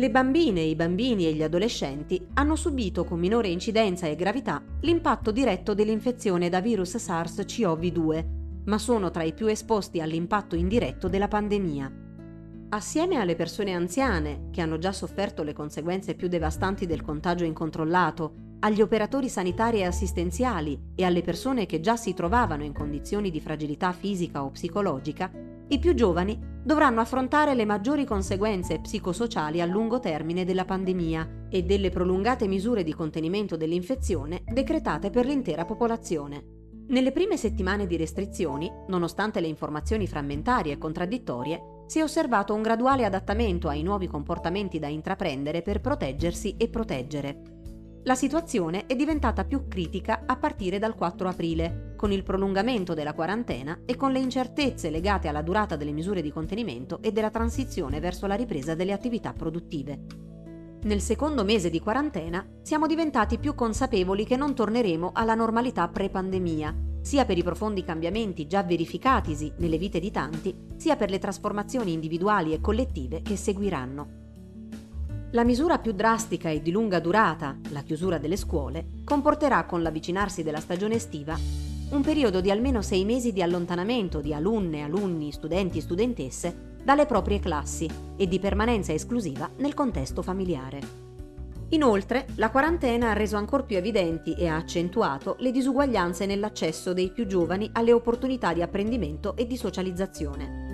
Le bambine, i bambini e gli adolescenti hanno subito con minore incidenza e gravità l'impatto diretto dell'infezione da virus SARS-CoV-2, ma sono tra i più esposti all'impatto indiretto della pandemia. Assieme alle persone anziane, che hanno già sofferto le conseguenze più devastanti del contagio incontrollato, agli operatori sanitari e assistenziali e alle persone che già si trovavano in condizioni di fragilità fisica o psicologica, i più giovani dovranno affrontare le maggiori conseguenze psicosociali a lungo termine della pandemia e delle prolungate misure di contenimento dell'infezione decretate per l'intera popolazione. Nelle prime settimane di restrizioni, nonostante le informazioni frammentarie e contraddittorie, si è osservato un graduale adattamento ai nuovi comportamenti da intraprendere per proteggersi e proteggere. La situazione è diventata più critica a partire dal 4 aprile, con il prolungamento della quarantena e con le incertezze legate alla durata delle misure di contenimento e della transizione verso la ripresa delle attività produttive. Nel secondo mese di quarantena siamo diventati più consapevoli che non torneremo alla normalità pre-pandemia, sia per i profondi cambiamenti già verificatisi nelle vite di tanti, sia per le trasformazioni individuali e collettive che seguiranno. La misura più drastica e di lunga durata, la chiusura delle scuole, comporterà con l'avvicinarsi della stagione estiva un periodo di almeno 6 mesi di allontanamento di alunne, alunni, studenti, studentesse dalle proprie classi e di permanenza esclusiva nel contesto familiare. Inoltre, la quarantena ha reso ancor più evidenti e ha accentuato le disuguaglianze nell'accesso dei più giovani alle opportunità di apprendimento e di socializzazione.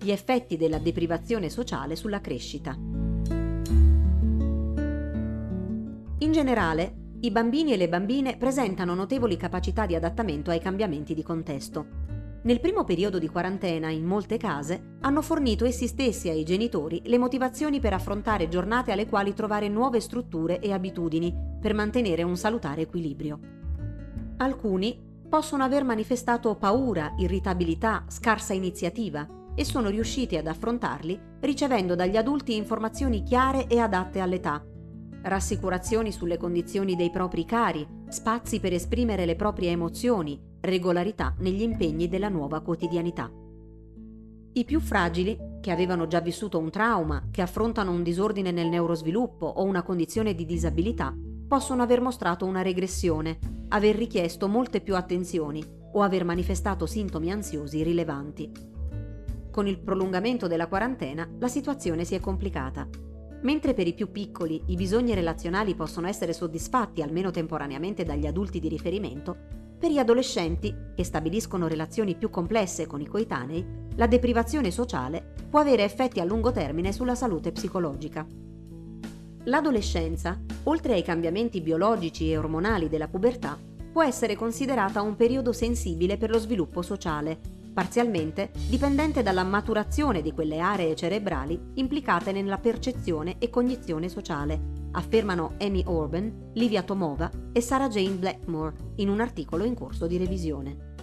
Gli effetti della deprivazione sociale sulla crescita. In generale, i bambini e le bambine presentano notevoli capacità di adattamento ai cambiamenti di contesto. Nel primo periodo di quarantena, in molte case, hanno fornito essi stessi ai genitori le motivazioni per affrontare giornate alle quali trovare nuove strutture e abitudini per mantenere un salutare equilibrio. Alcuni possono aver manifestato paura, irritabilità, scarsa iniziativa e sono riusciti ad affrontarli ricevendo dagli adulti informazioni chiare e adatte all'età, rassicurazioni sulle condizioni dei propri cari, spazi per esprimere le proprie emozioni, regolarità negli impegni della nuova quotidianità. I più fragili, che avevano già vissuto un trauma, che affrontano un disordine nel neurosviluppo o una condizione di disabilità, possono aver mostrato una regressione, aver richiesto molte più attenzioni o aver manifestato sintomi ansiosi rilevanti. Con il prolungamento della quarantena, la situazione si è complicata. Mentre per i più piccoli i bisogni relazionali possono essere soddisfatti almeno temporaneamente dagli adulti di riferimento, per gli adolescenti, che stabiliscono relazioni più complesse con i coetanei, la deprivazione sociale può avere effetti a lungo termine sulla salute psicologica. L'adolescenza, oltre ai cambiamenti biologici e ormonali della pubertà, può essere considerata un periodo sensibile per lo sviluppo sociale, parzialmente dipendente dalla maturazione di quelle aree cerebrali implicate nella percezione e cognizione sociale, affermano Amy Orban, Livia Tomova e Sarah Jane Blackmore in un articolo in corso di revisione.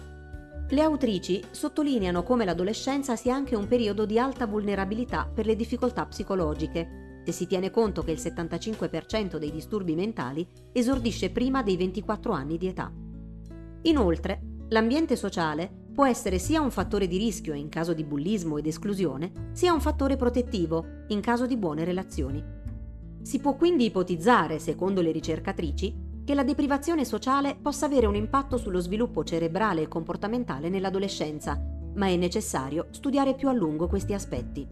Le autrici sottolineano come l'adolescenza sia anche un periodo di alta vulnerabilità per le difficoltà psicologiche, se si tiene conto che il 75% dei disturbi mentali esordisce prima dei 24 anni di età. Inoltre, l'ambiente sociale può essere sia un fattore di rischio in caso di bullismo ed esclusione, sia un fattore protettivo in caso di buone relazioni. Si può quindi ipotizzare, secondo le ricercatrici, che la deprivazione sociale possa avere un impatto sullo sviluppo cerebrale e comportamentale nell'adolescenza, ma è necessario studiare più a lungo questi aspetti.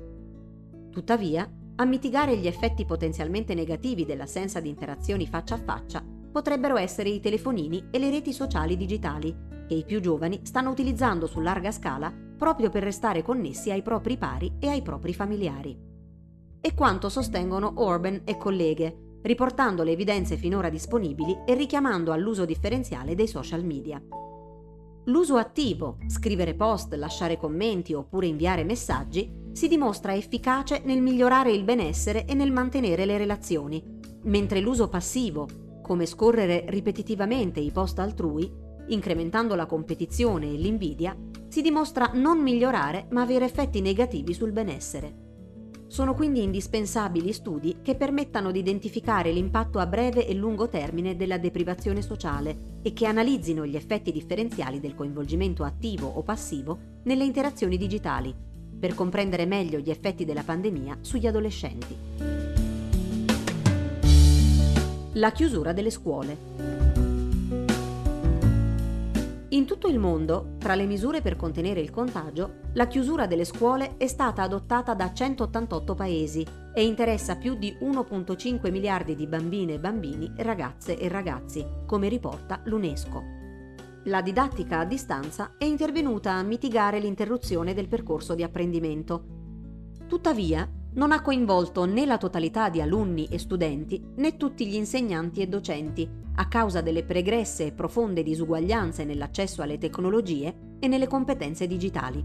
Tuttavia, a mitigare gli effetti potenzialmente negativi dell'assenza di interazioni faccia a faccia potrebbero essere i telefonini e le reti sociali digitali, che i più giovani stanno utilizzando su larga scala proprio per restare connessi ai propri pari e ai propri familiari. È quanto sostengono Orban e colleghe, riportando le evidenze finora disponibili e richiamando all'uso differenziale dei social media. L'uso attivo, scrivere post, lasciare commenti oppure inviare messaggi, si dimostra efficace nel migliorare il benessere e nel mantenere le relazioni, mentre l'uso passivo, come scorrere ripetitivamente i post altrui, incrementando la competizione e l'invidia, si dimostra non migliorare ma avere effetti negativi sul benessere. Sono quindi indispensabili studi che permettano di identificare l'impatto a breve e lungo termine della deprivazione sociale e che analizzino gli effetti differenziali del coinvolgimento attivo o passivo nelle interazioni digitali, per comprendere meglio gli effetti della pandemia sugli adolescenti. La chiusura delle scuole. In tutto il mondo, tra le misure per contenere il contagio, la chiusura delle scuole è stata adottata da 188 paesi e interessa più di 1,5 miliardi di bambine e bambini, ragazze e ragazzi, come riporta l'UNESCO. La didattica a distanza è intervenuta a mitigare l'interruzione del percorso di apprendimento. Tuttavia, non ha coinvolto né la totalità di alunni e studenti, né tutti gli insegnanti e docenti, a causa delle pregresse e profonde disuguaglianze nell'accesso alle tecnologie e nelle competenze digitali.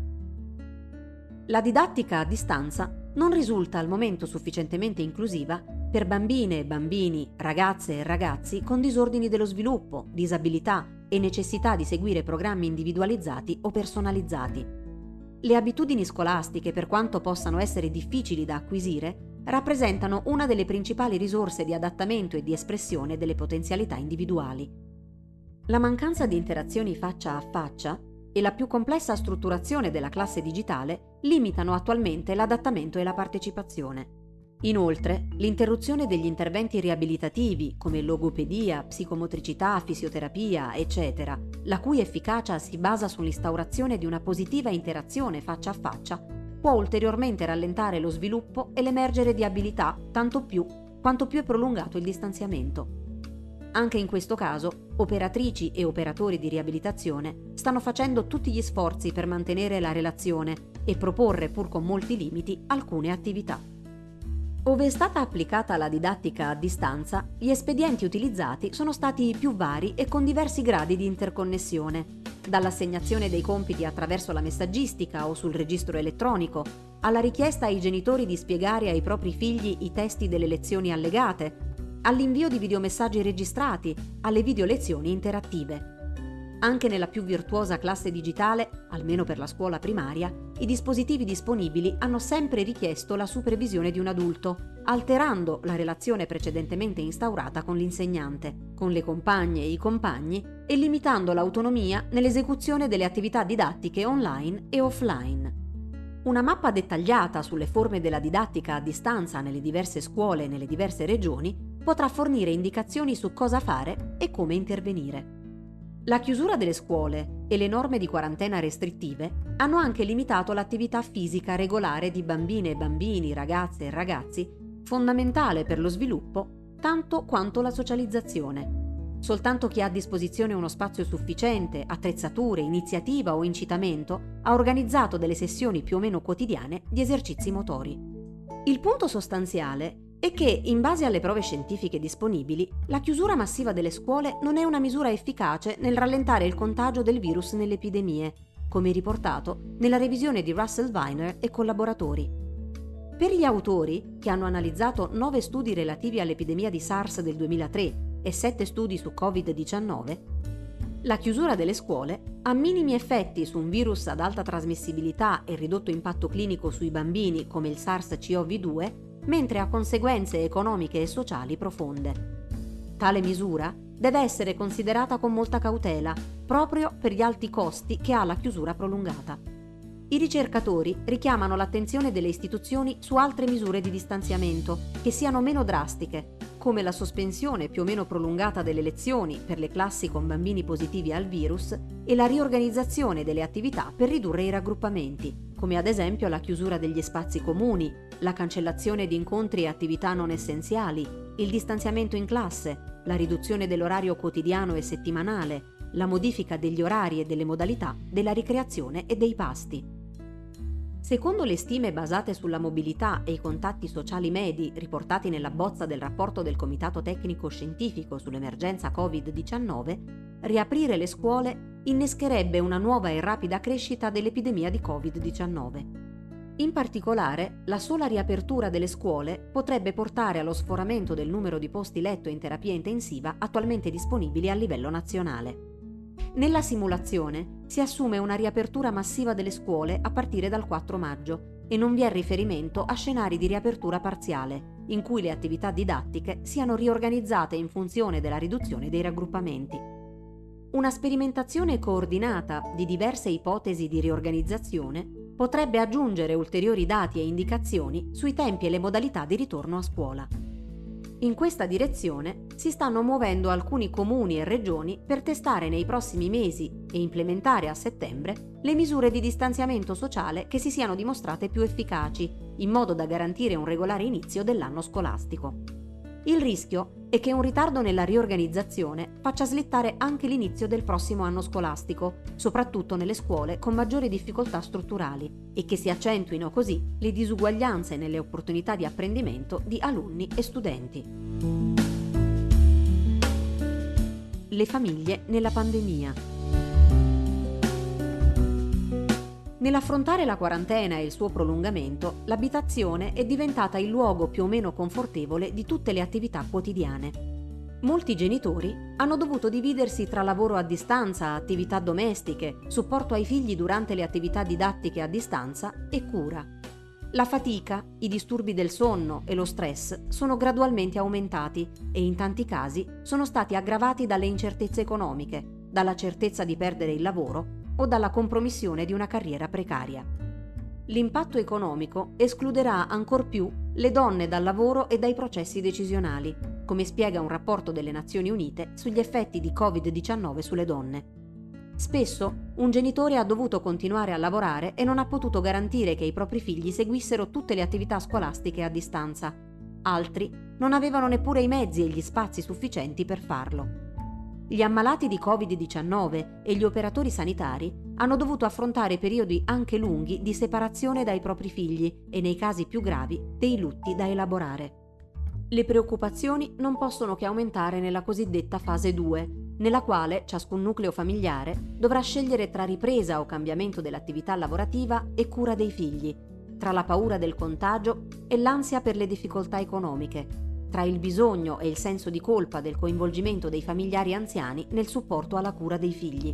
La didattica a distanza non risulta al momento sufficientemente inclusiva per bambine e bambini, ragazze e ragazzi con disordini dello sviluppo, disabilità e necessità di seguire programmi individualizzati o personalizzati. Le abitudini scolastiche, per quanto possano essere difficili da acquisire, rappresentano una delle principali risorse di adattamento e di espressione delle potenzialità individuali. La mancanza di interazioni faccia a faccia e la più complessa strutturazione della classe digitale limitano attualmente l'adattamento e la partecipazione. Inoltre, l'interruzione degli interventi riabilitativi come logopedia, psicomotricità, fisioterapia, eccetera, la cui efficacia si basa sull'instaurazione di una positiva interazione faccia a faccia, può ulteriormente rallentare lo sviluppo e l'emergere di abilità, tanto più quanto più è prolungato il distanziamento. Anche in questo caso, operatrici e operatori di riabilitazione stanno facendo tutti gli sforzi per mantenere la relazione e proporre, pur con molti limiti, alcune attività. Ove è stata applicata la didattica a distanza, gli espedienti utilizzati sono stati i più vari e con diversi gradi di interconnessione, dall'assegnazione dei compiti attraverso la messaggistica o sul registro elettronico, alla richiesta ai genitori di spiegare ai propri figli i testi delle lezioni allegate, all'invio di videomessaggi registrati, alle videolezioni interattive. Anche nella più virtuosa classe digitale, almeno per la scuola primaria, i dispositivi disponibili hanno sempre richiesto la supervisione di un adulto, alterando la relazione precedentemente instaurata con l'insegnante, con le compagne e i compagni e limitando l'autonomia nell'esecuzione delle attività didattiche online e offline. Una mappa dettagliata sulle forme della didattica a distanza nelle diverse scuole e nelle diverse regioni potrà fornire indicazioni su cosa fare e come intervenire. La chiusura delle scuole e le norme di quarantena restrittive hanno anche limitato l'attività fisica regolare di bambine e bambini, ragazze e ragazzi, fondamentale per lo sviluppo tanto quanto la socializzazione. Soltanto chi ha a disposizione uno spazio sufficiente, attrezzature, iniziativa o incitamento ha organizzato delle sessioni più o meno quotidiane di esercizi motori. Il punto sostanziale è che, in base alle prove scientifiche disponibili, la chiusura massiva delle scuole non è una misura efficace nel rallentare il contagio del virus nelle epidemie, come riportato nella revisione di Russell Viner e collaboratori. Per gli autori, che hanno analizzato 9 studi relativi all'epidemia di SARS del 2003 e 7 studi su Covid-19, la chiusura delle scuole ha minimi effetti su un virus ad alta trasmissibilità e ridotto impatto clinico sui bambini come il SARS-CoV-2, mentre ha conseguenze economiche e sociali profonde. Tale misura deve essere considerata con molta cautela, proprio per gli alti costi che ha la chiusura prolungata. I ricercatori richiamano l'attenzione delle istituzioni su altre misure di distanziamento, che siano meno drastiche, come la sospensione più o meno prolungata delle lezioni per le classi con bambini positivi al virus e la riorganizzazione delle attività per ridurre i raggruppamenti, come ad esempio la chiusura degli spazi comuni, la cancellazione di incontri e attività non essenziali, il distanziamento in classe, la riduzione dell'orario quotidiano e settimanale, la modifica degli orari e delle modalità della ricreazione e dei pasti. Secondo le stime basate sulla mobilità e i contatti sociali medi riportati nella bozza del rapporto del Comitato Tecnico Scientifico sull'emergenza Covid-19, riaprire le scuole innescherebbe una nuova e rapida crescita dell'epidemia di Covid-19. In particolare, la sola riapertura delle scuole potrebbe portare allo sforamento del numero di posti letto in terapia intensiva attualmente disponibili a livello nazionale. Nella simulazione si assume una riapertura massiva delle scuole a partire dal 4 maggio e non vi è riferimento a scenari di riapertura parziale, in cui le attività didattiche siano riorganizzate in funzione della riduzione dei raggruppamenti. Una sperimentazione coordinata di diverse ipotesi di riorganizzazione potrebbe aggiungere ulteriori dati e indicazioni sui tempi e le modalità di ritorno a scuola. In questa direzione si stanno muovendo alcuni comuni e regioni per testare nei prossimi mesi e implementare a settembre le misure di distanziamento sociale che si siano dimostrate più efficaci, in modo da garantire un regolare inizio dell'anno scolastico. Il rischio è che un ritardo nella riorganizzazione faccia slittare anche l'inizio del prossimo anno scolastico, soprattutto nelle scuole con maggiori difficoltà strutturali, e che si accentuino così le disuguaglianze nelle opportunità di apprendimento di alunni e studenti. Le famiglie nella pandemia. Nell'affrontare la quarantena e il suo prolungamento, l'abitazione è diventata il luogo più o meno confortevole di tutte le attività quotidiane. Molti genitori hanno dovuto dividersi tra lavoro a distanza, attività domestiche, supporto ai figli durante le attività didattiche a distanza e cura. La fatica, i disturbi del sonno e lo stress sono gradualmente aumentati e in tanti casi sono stati aggravati dalle incertezze economiche, dalla certezza di perdere il lavoro o dalla compromissione di una carriera precaria. L'impatto economico escluderà ancor più le donne dal lavoro e dai processi decisionali, come spiega un rapporto delle Nazioni Unite sugli effetti di Covid-19 sulle donne. Spesso un genitore ha dovuto continuare a lavorare e non ha potuto garantire che i propri figli seguissero tutte le attività scolastiche a distanza. Altri non avevano neppure i mezzi e gli spazi sufficienti per farlo. Gli ammalati di Covid-19 e gli operatori sanitari hanno dovuto affrontare periodi anche lunghi di separazione dai propri figli e, nei casi più gravi, dei lutti da elaborare. Le preoccupazioni non possono che aumentare nella cosiddetta fase 2, nella quale ciascun nucleo familiare dovrà scegliere tra ripresa o cambiamento dell'attività lavorativa e cura dei figli, tra la paura del contagio e l'ansia per le difficoltà economiche, tra il bisogno e il senso di colpa del coinvolgimento dei familiari anziani nel supporto alla cura dei figli.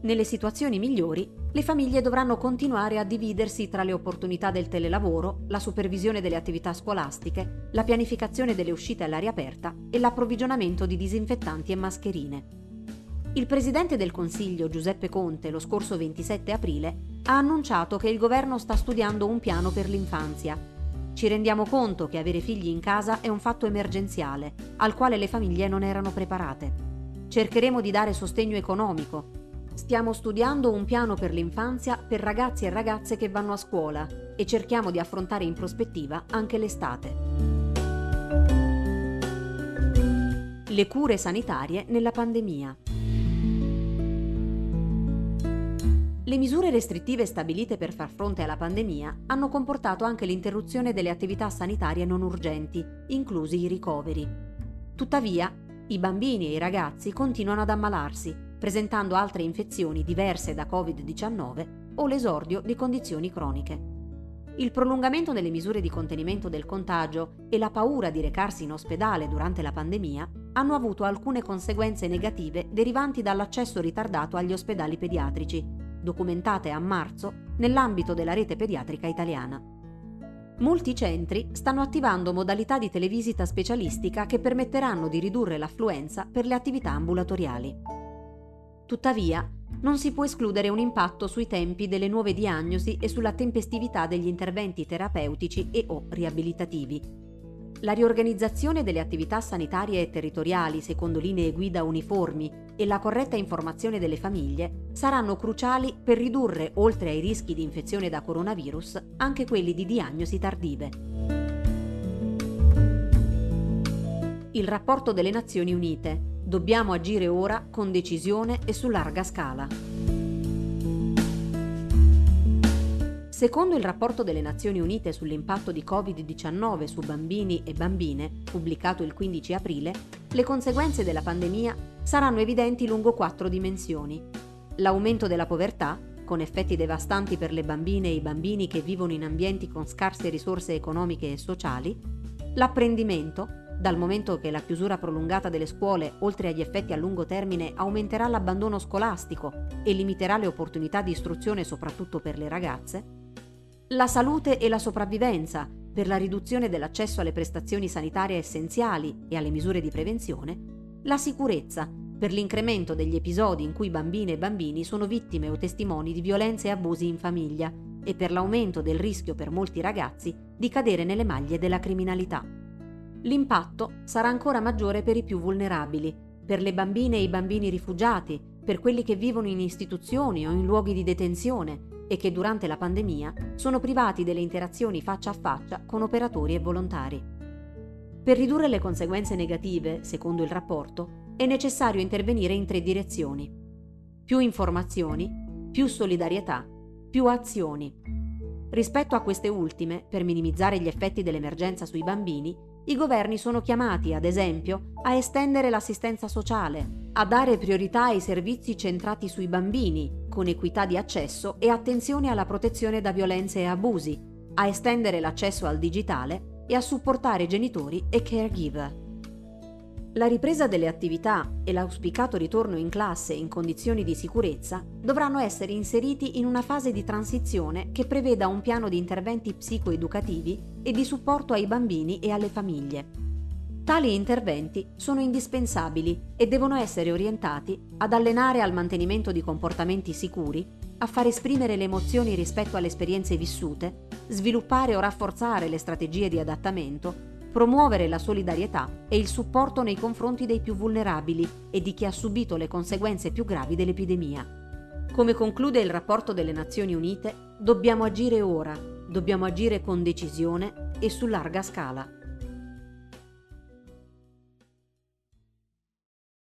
Nelle situazioni migliori, le famiglie dovranno continuare a dividersi tra le opportunità del telelavoro, la supervisione delle attività scolastiche, la pianificazione delle uscite all'aria aperta e l'approvvigionamento di disinfettanti e mascherine. Il Presidente del Consiglio, Giuseppe Conte, lo scorso 27 aprile, ha annunciato che il governo sta studiando un piano per l'infanzia. Ci rendiamo conto che avere figli in casa è un fatto emergenziale, al quale le famiglie non erano preparate. Cercheremo di dare sostegno economico. Stiamo studiando un piano per l'infanzia per ragazzi e ragazze che vanno a scuola e cerchiamo di affrontare in prospettiva anche l'estate. Le cure sanitarie nella pandemia. Le misure restrittive stabilite per far fronte alla pandemia hanno comportato anche l'interruzione delle attività sanitarie non urgenti, inclusi i ricoveri. Tuttavia, i bambini e i ragazzi continuano ad ammalarsi, presentando altre infezioni diverse da Covid-19 o l'esordio di condizioni croniche. Il prolungamento delle misure di contenimento del contagio e la paura di recarsi in ospedale durante la pandemia hanno avuto alcune conseguenze negative derivanti dall'accesso ritardato agli ospedali pediatrici, documentate a marzo nell'ambito della rete pediatrica italiana. Molti centri stanno attivando modalità di televisita specialistica che permetteranno di ridurre l'affluenza per le attività ambulatoriali. Tuttavia, non si può escludere un impatto sui tempi delle nuove diagnosi e sulla tempestività degli interventi terapeutici e/o riabilitativi. La riorganizzazione delle attività sanitarie e territoriali secondo linee guida uniformi e la corretta informazione delle famiglie saranno cruciali per ridurre, oltre ai rischi di infezione da coronavirus, anche quelli di diagnosi tardive. Il rapporto delle Nazioni Unite: dobbiamo agire ora con decisione e su larga scala. Secondo il rapporto delle Nazioni Unite sull'impatto di Covid-19 su bambini e bambine, pubblicato il 15 aprile, le conseguenze della pandemia saranno evidenti lungo 4 dimensioni. L'aumento della povertà, con effetti devastanti per le bambine e i bambini che vivono in ambienti con scarse risorse economiche e sociali. L'apprendimento, dal momento che la chiusura prolungata delle scuole, oltre agli effetti a lungo termine, aumenterà l'abbandono scolastico e limiterà le opportunità di istruzione soprattutto per le ragazze. La salute e la sopravvivenza, per la riduzione dell'accesso alle prestazioni sanitarie essenziali e alle misure di prevenzione. La sicurezza, per l'incremento degli episodi in cui bambine e bambini sono vittime o testimoni di violenze e abusi in famiglia, e per l'aumento del rischio per molti ragazzi di cadere nelle maglie della criminalità. L'impatto sarà ancora maggiore per i più vulnerabili, per le bambine e i bambini rifugiati, per quelli che vivono in istituzioni o in luoghi di detenzione e che durante la pandemia sono privati delle interazioni faccia a faccia con operatori e volontari. Per ridurre le conseguenze negative, secondo il rapporto, è necessario intervenire in 3 direzioni. Più informazioni, più solidarietà, più azioni. Rispetto a queste ultime, per minimizzare gli effetti dell'emergenza sui bambini, i governi sono chiamati, ad esempio, a estendere l'assistenza sociale, a dare priorità ai servizi centrati sui bambini, con equità di accesso e attenzione alla protezione da violenze e abusi, a estendere l'accesso al digitale e a supportare genitori e caregiver. La ripresa delle attività e l'auspicato ritorno in classe in condizioni di sicurezza dovranno essere inseriti in una fase di transizione che preveda un piano di interventi psicoeducativi e di supporto ai bambini e alle famiglie. Tali interventi sono indispensabili e devono essere orientati ad allenare al mantenimento di comportamenti sicuri, a far esprimere le emozioni rispetto alle esperienze vissute, sviluppare o rafforzare le strategie di adattamento, promuovere la solidarietà e il supporto nei confronti dei più vulnerabili e di chi ha subito le conseguenze più gravi dell'epidemia. Come conclude il rapporto delle Nazioni Unite, dobbiamo agire ora, dobbiamo agire con decisione e su larga scala.